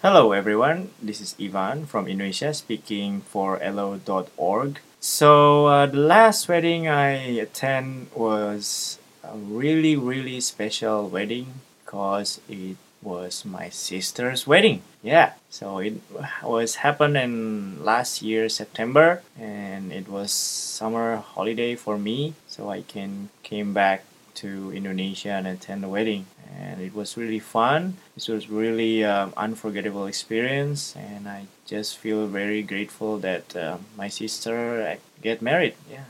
Hello everyone, this is Ivan from Indonesia speaking for ello.org. So the last wedding I attended was a really special wedding because it was my sister's wedding. Yeah, so it was happened in last year September and it was summer holiday for me, so I came back to Indonesia and attend the wedding, and it was really fun. It was really unforgettable experience, and I just feel very grateful that my sister get married. Yeah.